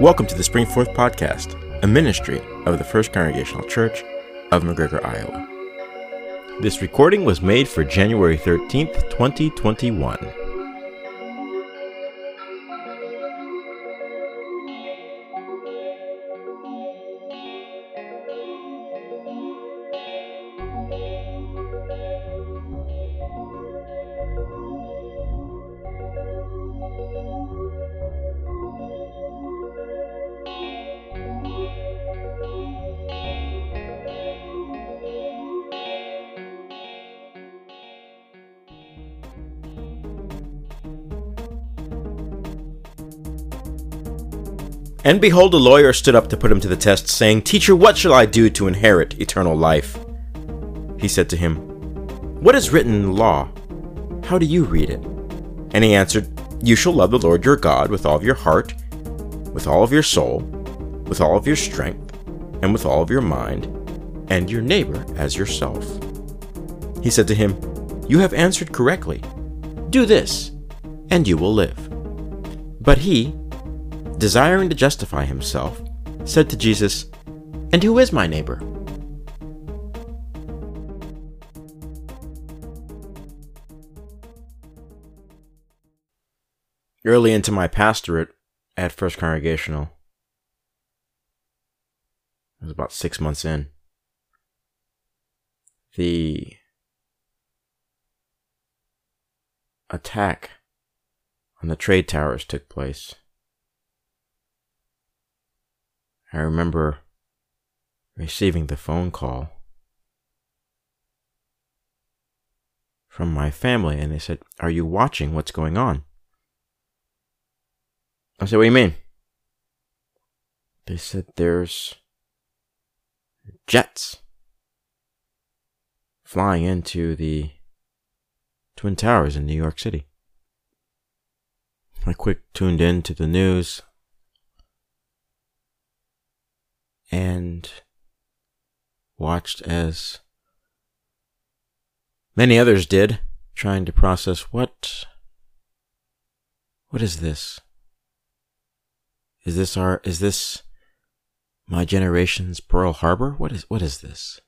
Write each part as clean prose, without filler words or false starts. Welcome to the Springforth Podcast, a ministry of the First Congregational Church of McGregor, Iowa. This recording was made for January 13th, 2021. And behold, a lawyer stood up to put him to the test, saying, "Teacher, what shall I do to inherit eternal life?" He said to him, "What is written in the law? How do you read it?" And he answered, "You shall love the Lord your God with all of your heart, with all of your soul, with all of your strength, and with all of your mind, and your neighbor as yourself." He said to him, "You have answered correctly. Do this, and you will live." But he, desiring to justify himself, said to Jesus, "And who is my neighbor?" Early into my pastorate at First Congregational, I was about 6 months in, the attack on the trade towers took place. I remember receiving the phone call from my family, and they said, "Are you watching what's going on?" I said, "What do you mean?" They said, "There's jets flying into the Twin Towers in New York City." I quick tuned in to the news. And watched as many others did, trying to process what is this? Is this my generation's Pearl Harbor? What is this?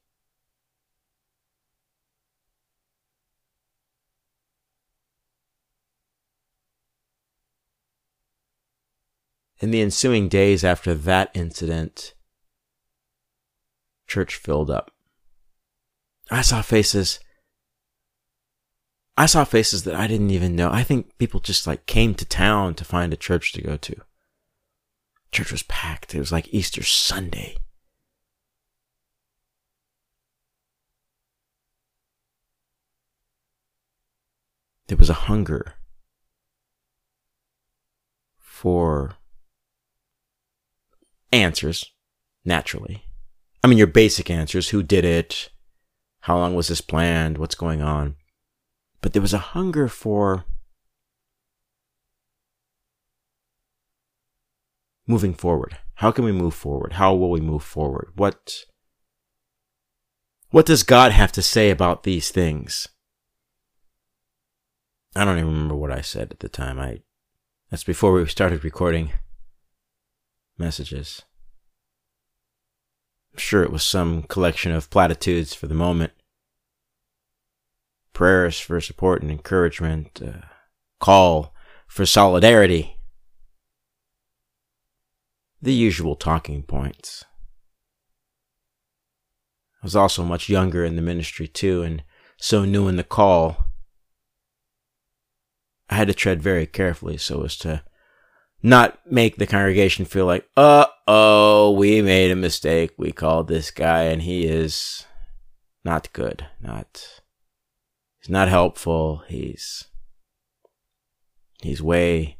In the ensuing days after that incident, church filled up. I saw faces that I didn't even know. I think people just came to town to find a church to go to. Church was packed. It was like Easter Sunday. There was a hunger for answers, naturally. I mean, your basic answers: who did it, how long was this planned, what's going on. But there was a hunger for moving forward. How can we move forward? How will we move forward? What does God have to say about these things? I don't even remember what I said at the time. That's before we started recording messages. Sure, it was some collection of platitudes for the moment. Prayers for support and encouragement. Call for solidarity. The usual talking points. I was also much younger in the ministry too, and so new in the call. I had to tread very carefully so as to not make the congregation feel like, "Uh-oh, we made a mistake. We called this guy and he is not good. He's not helpful. He's way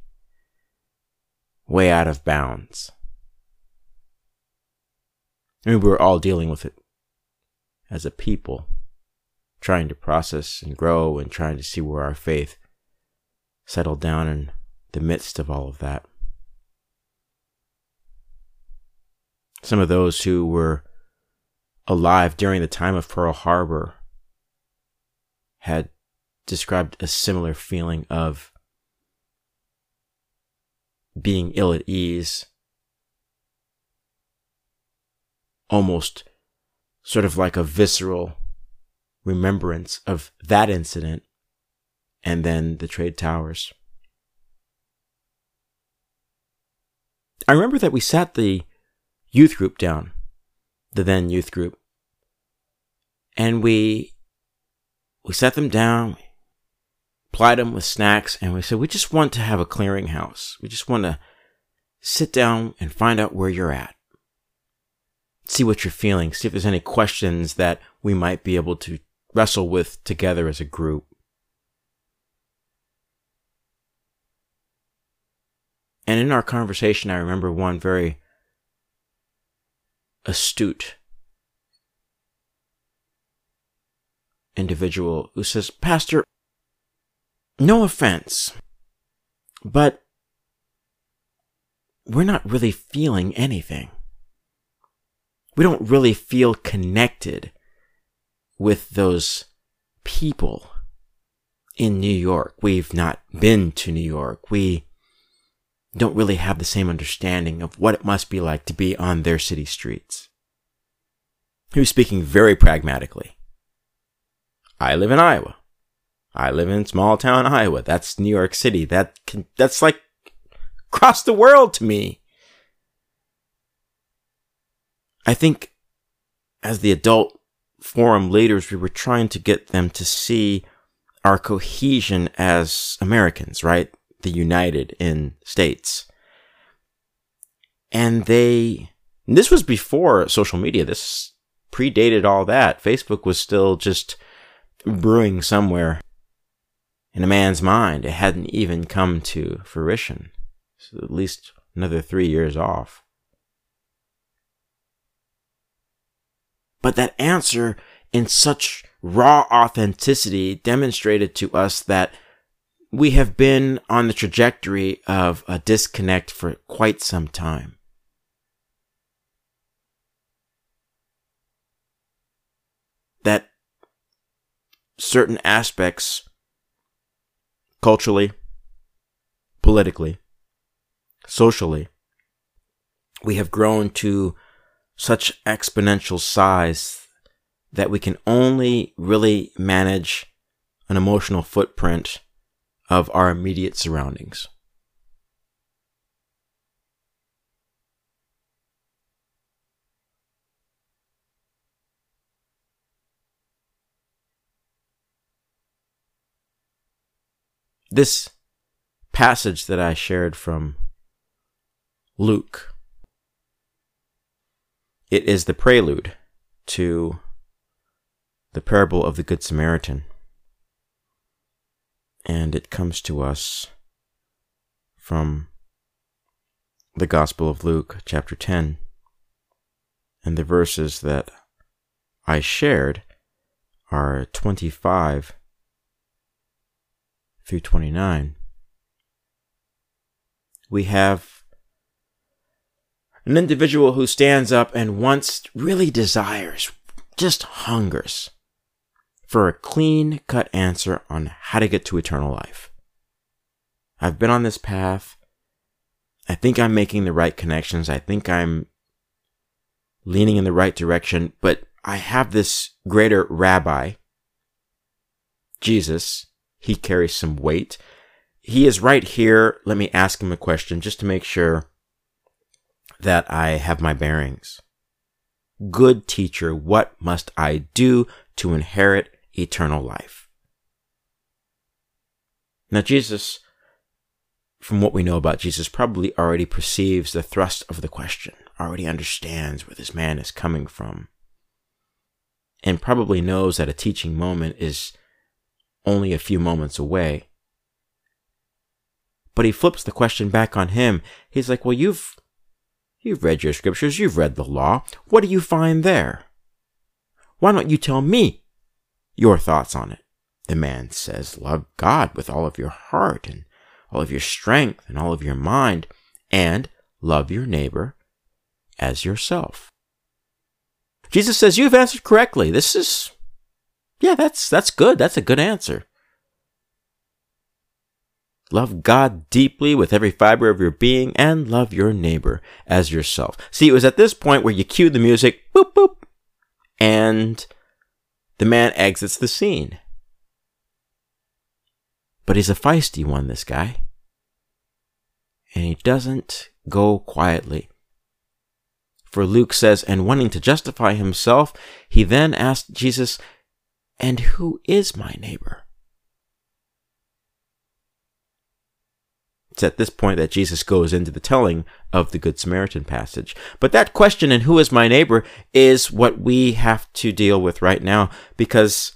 out of bounds." I mean, we were all dealing with it as a people, trying to process and grow and trying to see where our faith settled down and the midst of all of that. Some of those who were alive during the time of Pearl Harbor had described a similar feeling of being ill at ease, almost sort of like a visceral remembrance of that incident and then the Trade Towers. I remember that we sat the youth group down, the then youth group, and we sat them down, plied them with snacks, and we said, we just want to have a clearinghouse. We just want to sit down and find out where you're at. See what you're feeling. See if there's any questions that we might be able to wrestle with together as a group. And in our conversation, I remember one very astute individual who says, Pastor, no offense, but we're not really feeling anything. We don't really feel connected with those people in New York. We've not been to New York. We don't really have the same understanding of what it must be like to be on their city streets. He was speaking very pragmatically. I live in Iowa. I live in small town Iowa. That's New York City. That's like across the world to me. I think as the adult forum leaders, we were trying to get them to see our cohesion as Americans, right? The United in States. And this was before social media. This predated all that. Facebook was still just brewing somewhere in a man's mind. It hadn't even come to fruition. So at least another 3 years off. But that answer in such raw authenticity demonstrated to us that we have been on the trajectory of a disconnect for quite some time. That certain aspects, culturally, politically, socially, we have grown to such exponential size that we can only really manage an emotional footprint of our immediate surroundings. This passage that I shared from Luke, it is the prelude to the parable of the Good Samaritan. And it comes to us from the Gospel of Luke, chapter 10. And the verses that I shared are 25 through 29. We have an individual who stands up and wants, really desires, just hungers for a clean-cut answer on how to get to eternal life. I've been on this path. I think I'm making the right connections. I think I'm leaning in the right direction, but I have this greater rabbi, Jesus. He carries some weight. He is right here. Let me ask him a question just to make sure that I have my bearings. Good teacher, what must I do to inherit eternal life? Now, Jesus, from what we know about Jesus, probably already perceives the thrust of the question, already understands where this man is coming from, and probably knows that a teaching moment is only a few moments away. But he flips the question back on him. He's like, well, You've read your scriptures, you've read the law. What do you find there? Why don't you tell me your thoughts on it? The man says, love God with all of your heart and all of your strength and all of your mind, and love your neighbor as yourself. Jesus says, you've answered correctly. This is, yeah, that's good. That's a good answer. Love God deeply with every fiber of your being, and love your neighbor as yourself. See, it was at this point where you cue the music, boop, boop, and the man exits the scene. But he's a feisty one, this guy. And he doesn't go quietly. For Luke says, and wanting to justify himself, he then asked Jesus, and who is my neighbor? It's at this point that Jesus goes into the telling of the Good Samaritan passage. But that question, and who is my neighbor, is what we have to deal with right now, because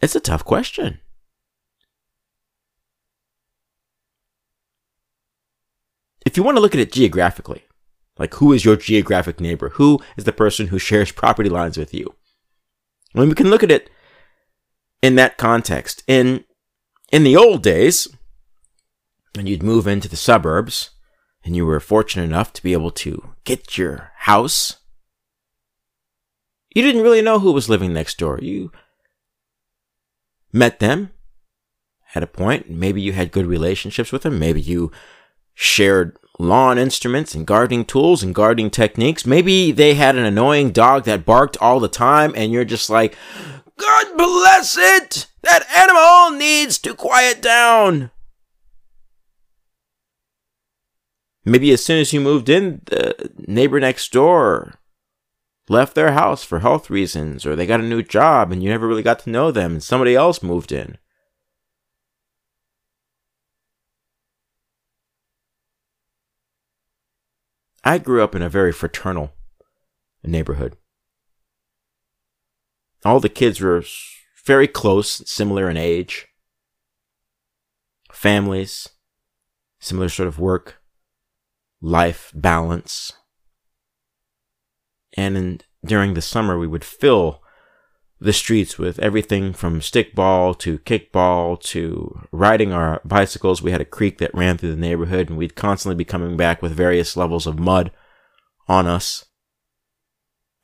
it's a tough question. If you want to look at it geographically, like who is your geographic neighbor? Who is the person who shares property lines with you? When we can look at it in that context, in the old days, when you'd move into the suburbs and you were fortunate enough to be able to get your house, you didn't really know who was living next door. You met them at a point. Maybe you had good relationships with them. Maybe you shared lawn instruments and gardening tools and gardening techniques. Maybe they had an annoying dog that barked all the time, and you're just like, God bless it! That animal needs to quiet down! Maybe as soon as you moved in, the neighbor next door left their house for health reasons, or they got a new job and you never really got to know them, and somebody else moved in. I grew up in a very fraternal neighborhood. All the kids were very close, similar in age, families, similar sort of work, life balance. And during the summer, we would fill the streets with everything from stickball to kickball to riding our bicycles. We had a creek that ran through the neighborhood, and we'd constantly be coming back with various levels of mud on us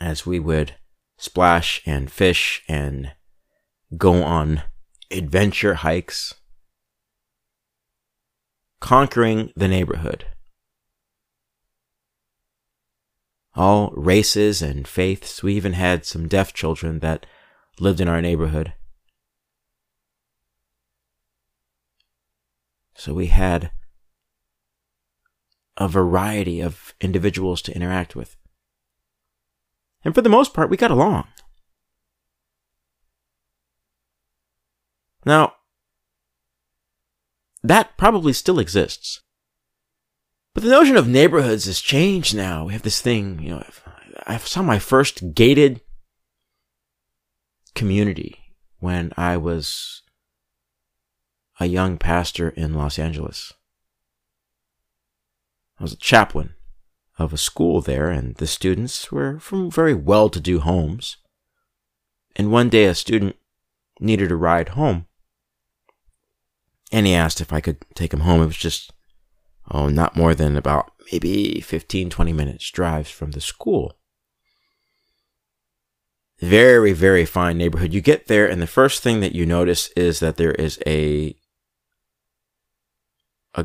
as we would splash and fish and go on adventure hikes, conquering the neighborhood. All races and faiths. We even had some deaf children that lived in our neighborhood. So we had a variety of individuals to interact with. And for the most part, we got along. Now, that probably still exists. But the notion of neighborhoods has changed now. We have this thing, you know, I saw my first gated community when I was a young pastor in Los Angeles. I was a chaplain of a school there, and the students were from very well-to-do homes. And one day a student needed a ride home, and he asked if I could take him home. It was just, not more than about maybe 15, 20 minutes drives from the school. Very, very fine neighborhood. You get there, and the first thing that you notice is that there is a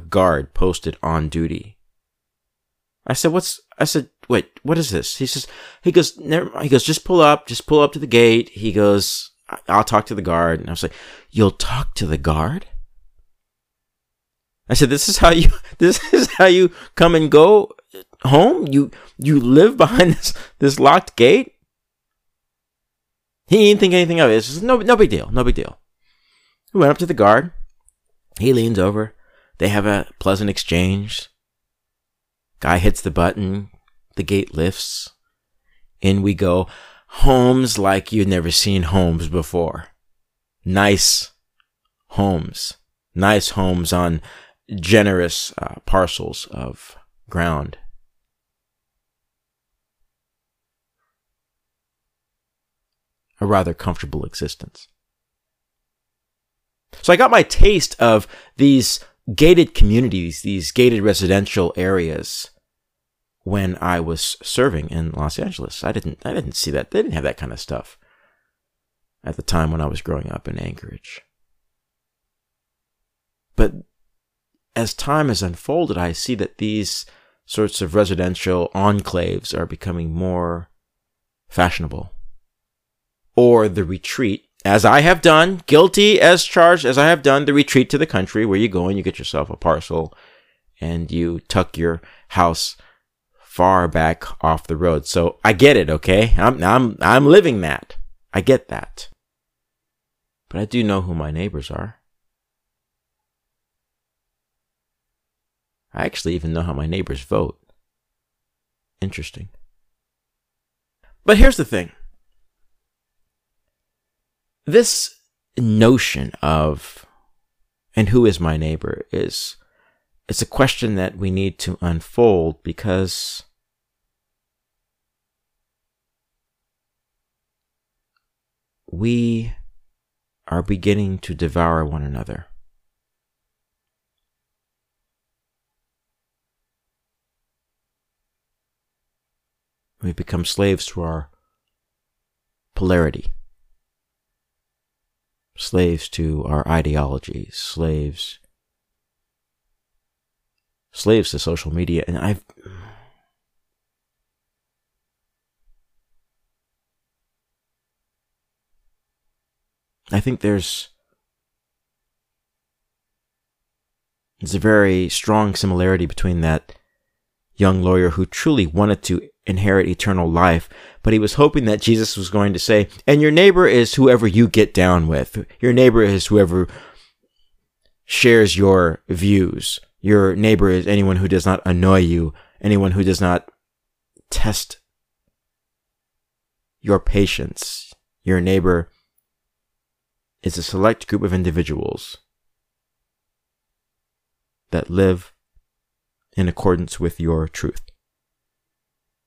guard posted on duty. I said, wait, what is this? He goes, never mind. He goes, just pull up to the gate. He goes, I'll talk to the guard. And I was like, you'll talk to the guard? I said, this is how you come and go home? You live behind this locked gate? He didn't think anything of it. It's just no big deal. We went up to the guard. He leans over. They have a pleasant exchange. Guy hits the button, the gate lifts, in we go. Homes like you've never seen homes before. Nice homes on generous parcels of ground. A rather comfortable existence. So I got my taste of these gated communities, these gated residential areas, when I was serving in Los Angeles. I didn't see that. They didn't have that kind of stuff at the time when I was growing up in Anchorage. But as time has unfolded, I see that these sorts of residential enclaves are becoming more fashionable. Or the retreat, as I have done, guilty as charged, as I have done, the retreat to the country, where you go and you get yourself a parcel and you tuck your house far back off the road. So I get it, okay? I'm living that. I get that. But I do know who my neighbors are. I actually even know how my neighbors vote. Interesting. But here's the thing. This notion of, and who is my neighbor, is, it's a question that we need to unfold, because we are beginning to devour one another. We become slaves to our polarity. Slaves to our ideologies, slaves to social media, and I think there's a very strong similarity between that young lawyer who truly wanted to inherit eternal life, but he was hoping that Jesus was going to say, and your neighbor is whoever you get down with. Your neighbor is whoever shares your views. Your neighbor is anyone who does not annoy you, anyone who does not test your patience. Your neighbor is a select group of individuals that live in accordance with your truth.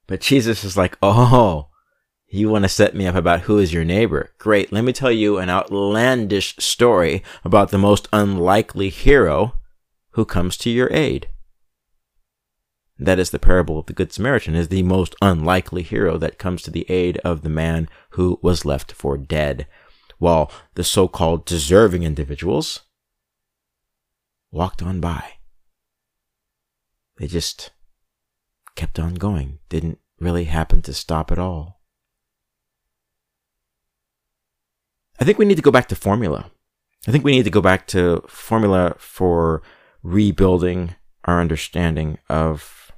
But Jesus is like, oh, you want to set me up about who is your neighbor? Great, let me tell you an outlandish story about the most unlikely hero who comes to your aid. That is the parable of the Good Samaritan, is the most unlikely hero that comes to the aid of the man who was left for dead, while the so-called deserving individuals walked on by. They just kept on going, didn't really happen to stop at all. I think we need to go back to formula. I think we need to go back to formula for rebuilding our understanding of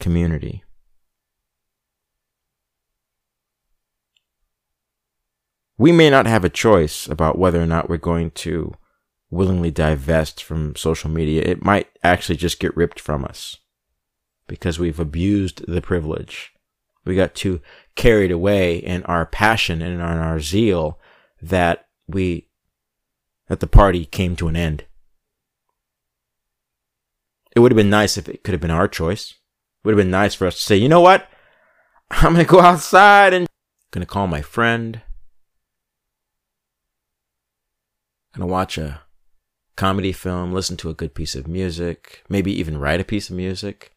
community. We may not have a choice about whether or not we're going to willingly divest from social media. It might actually just get ripped from us because we've abused the privilege. We got too carried away in our passion and in our zeal that the party came to an end. It would have been nice if it could have been our choice. It would have been nice for us to say, you know what? I'm going to go outside and I'm going to call my friend. I'm going to watch a comedy film, listen to a good piece of music, maybe even write a piece of music,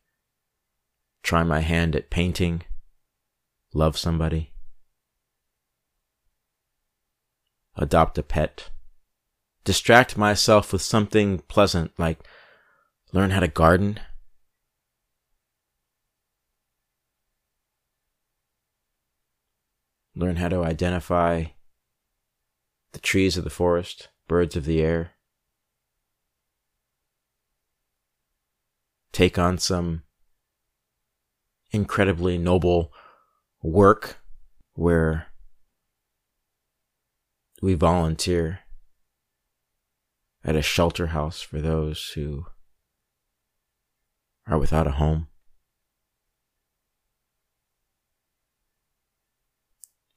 try my hand at painting, love somebody, adopt a pet, distract myself with something pleasant like learn how to garden. Learn how to identify the trees of the forest, birds of the air. Take on some incredibly noble work where we volunteer at a shelter house for those who are without a home.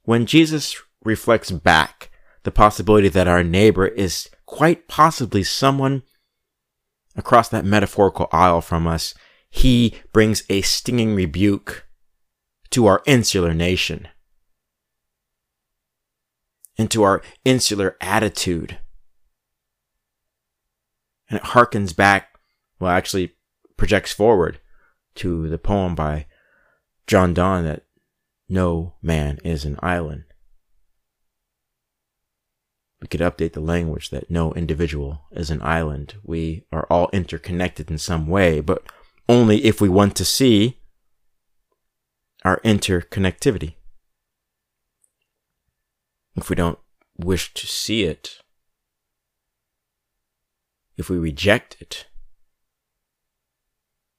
When Jesus reflects back the possibility that our neighbor is quite possibly someone across that metaphorical aisle from us, he brings a stinging rebuke to our insular nation and to our insular attitude. And it harkens back, well, actually projects forward to the poem by John Donne that no man is an island. We could update the language that no individual is an island. We are all interconnected in some way, but only if we want to see our interconnectivity. If we don't wish to see it, if we reject it,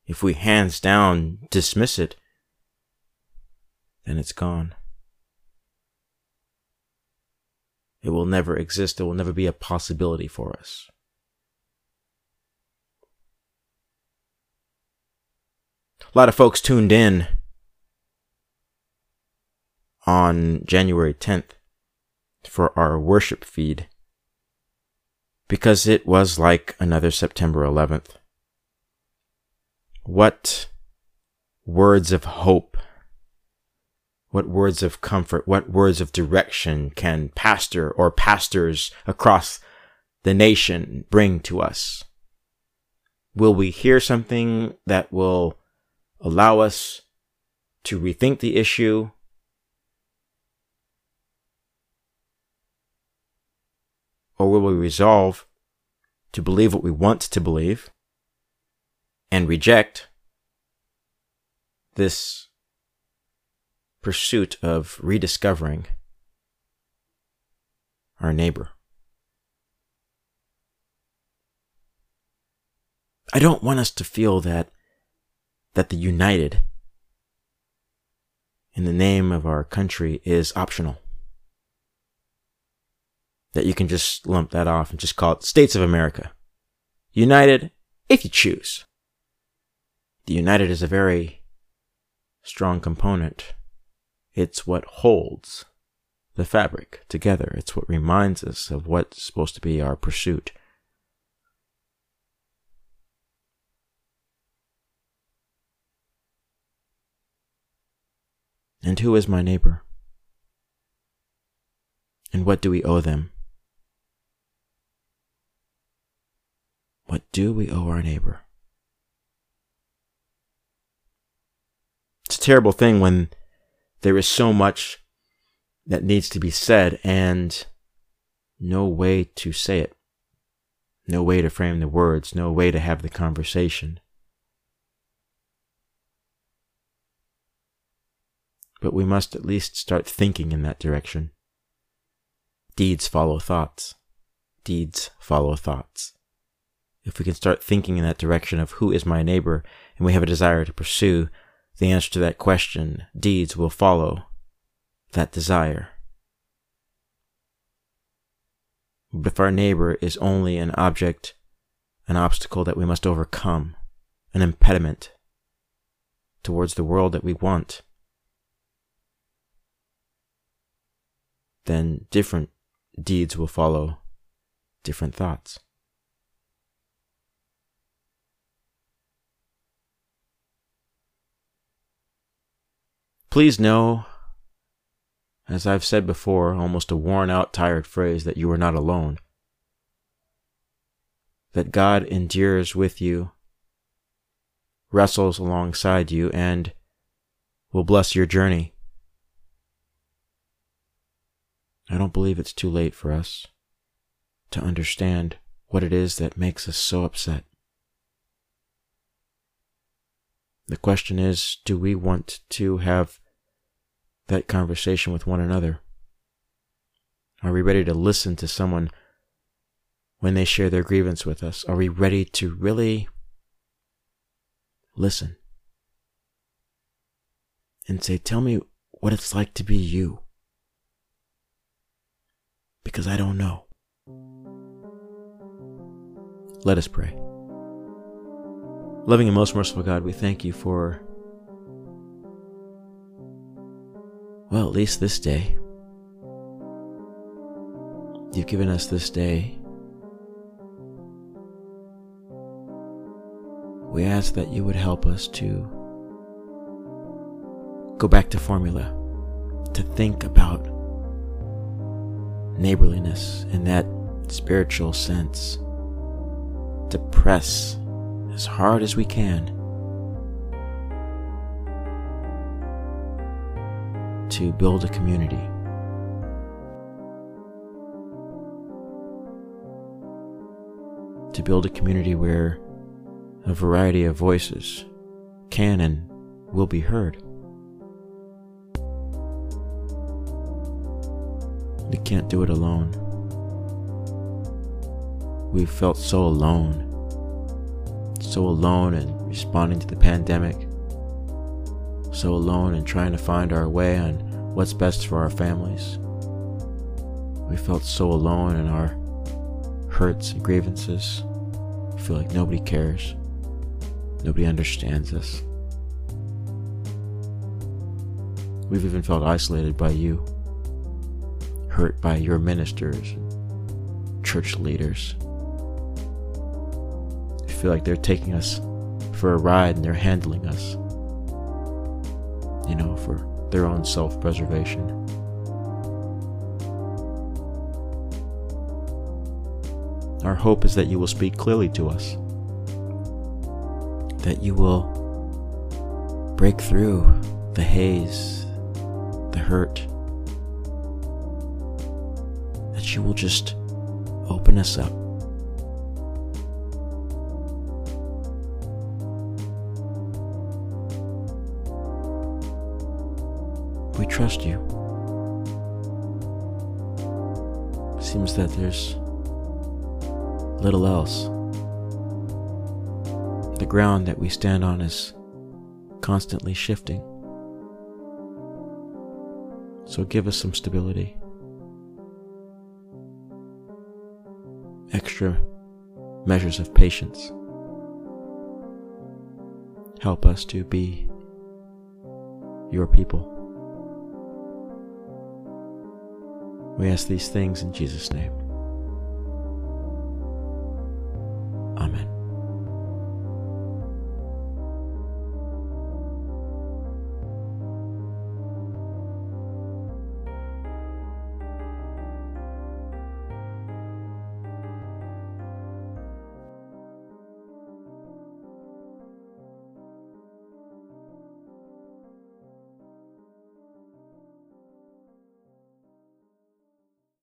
if we hands down dismiss it, then it's gone. It will never exist. It will never be a possibility for us. A lot of folks tuned in on January 10th for our worship feed because it was like another September 11th. What words of hope, what words of comfort, what words of direction can pastor or pastors across the nation bring to us? Will we hear something that will allow us to rethink the issue? Or will we resolve to believe what we want to believe and reject this pursuit of rediscovering our neighbor? I don't want us to feel that the united in the name of our country is optional. That you can just lump that off and just call it States of America. United, if you choose. The united is a very strong component. It's what holds the fabric together. It's what reminds us of what's supposed to be our pursuit. And who is my neighbor? And what do we owe them? What do we owe our neighbor? It's a terrible thing when there is so much that needs to be said and no way to say it. No way to frame the words. No way to have the conversation. But we must at least start thinking in that direction. Deeds follow thoughts. Deeds follow thoughts. If we can start thinking in that direction of who is my neighbor, and we have a desire to pursue the answer to that question, deeds will follow that desire. But if our neighbor is only an object, an obstacle that we must overcome, an impediment towards the world that we want, then different deeds will follow different thoughts. Please know, as I've said before, almost a worn-out, tired phrase, that you are not alone. That God endures with you, wrestles alongside you, and will bless your journey. I don't believe it's too late for us to understand what it is that makes us so upset. The question is, do we want to have that conversation with one another? Are we ready to listen to someone when they share their grievance with us? Are we ready to really listen and say, tell me what it's like to be you? Because I don't know. Let us pray. Loving and most merciful God, we thank you for, well, at least this day. You've given us this day. We ask that you would help us to go back to formula, to think about neighborliness in that spiritual sense, to press as hard as we can to build a community to build a community where a variety of voices can and will be heard. We can't do it alone. We've felt so alone in responding to the pandemic, so alone in trying to find our way on what's best for our families. We felt so alone in our hurts and grievances. We feel like nobody cares, nobody understands us. We've even felt isolated by you, hurt by your ministers, church leaders. We feel like they're taking us for a ride and they're handling us, for their own self-preservation. Our hope is that you will speak clearly to us, that you will break through the haze, the hurt, that you will just open us up. We trust you. It seems that there's little else. The ground that we stand on is constantly shifting. So give us some stability. Extra measures of patience. Help us to be your people. We ask these things in Jesus' name.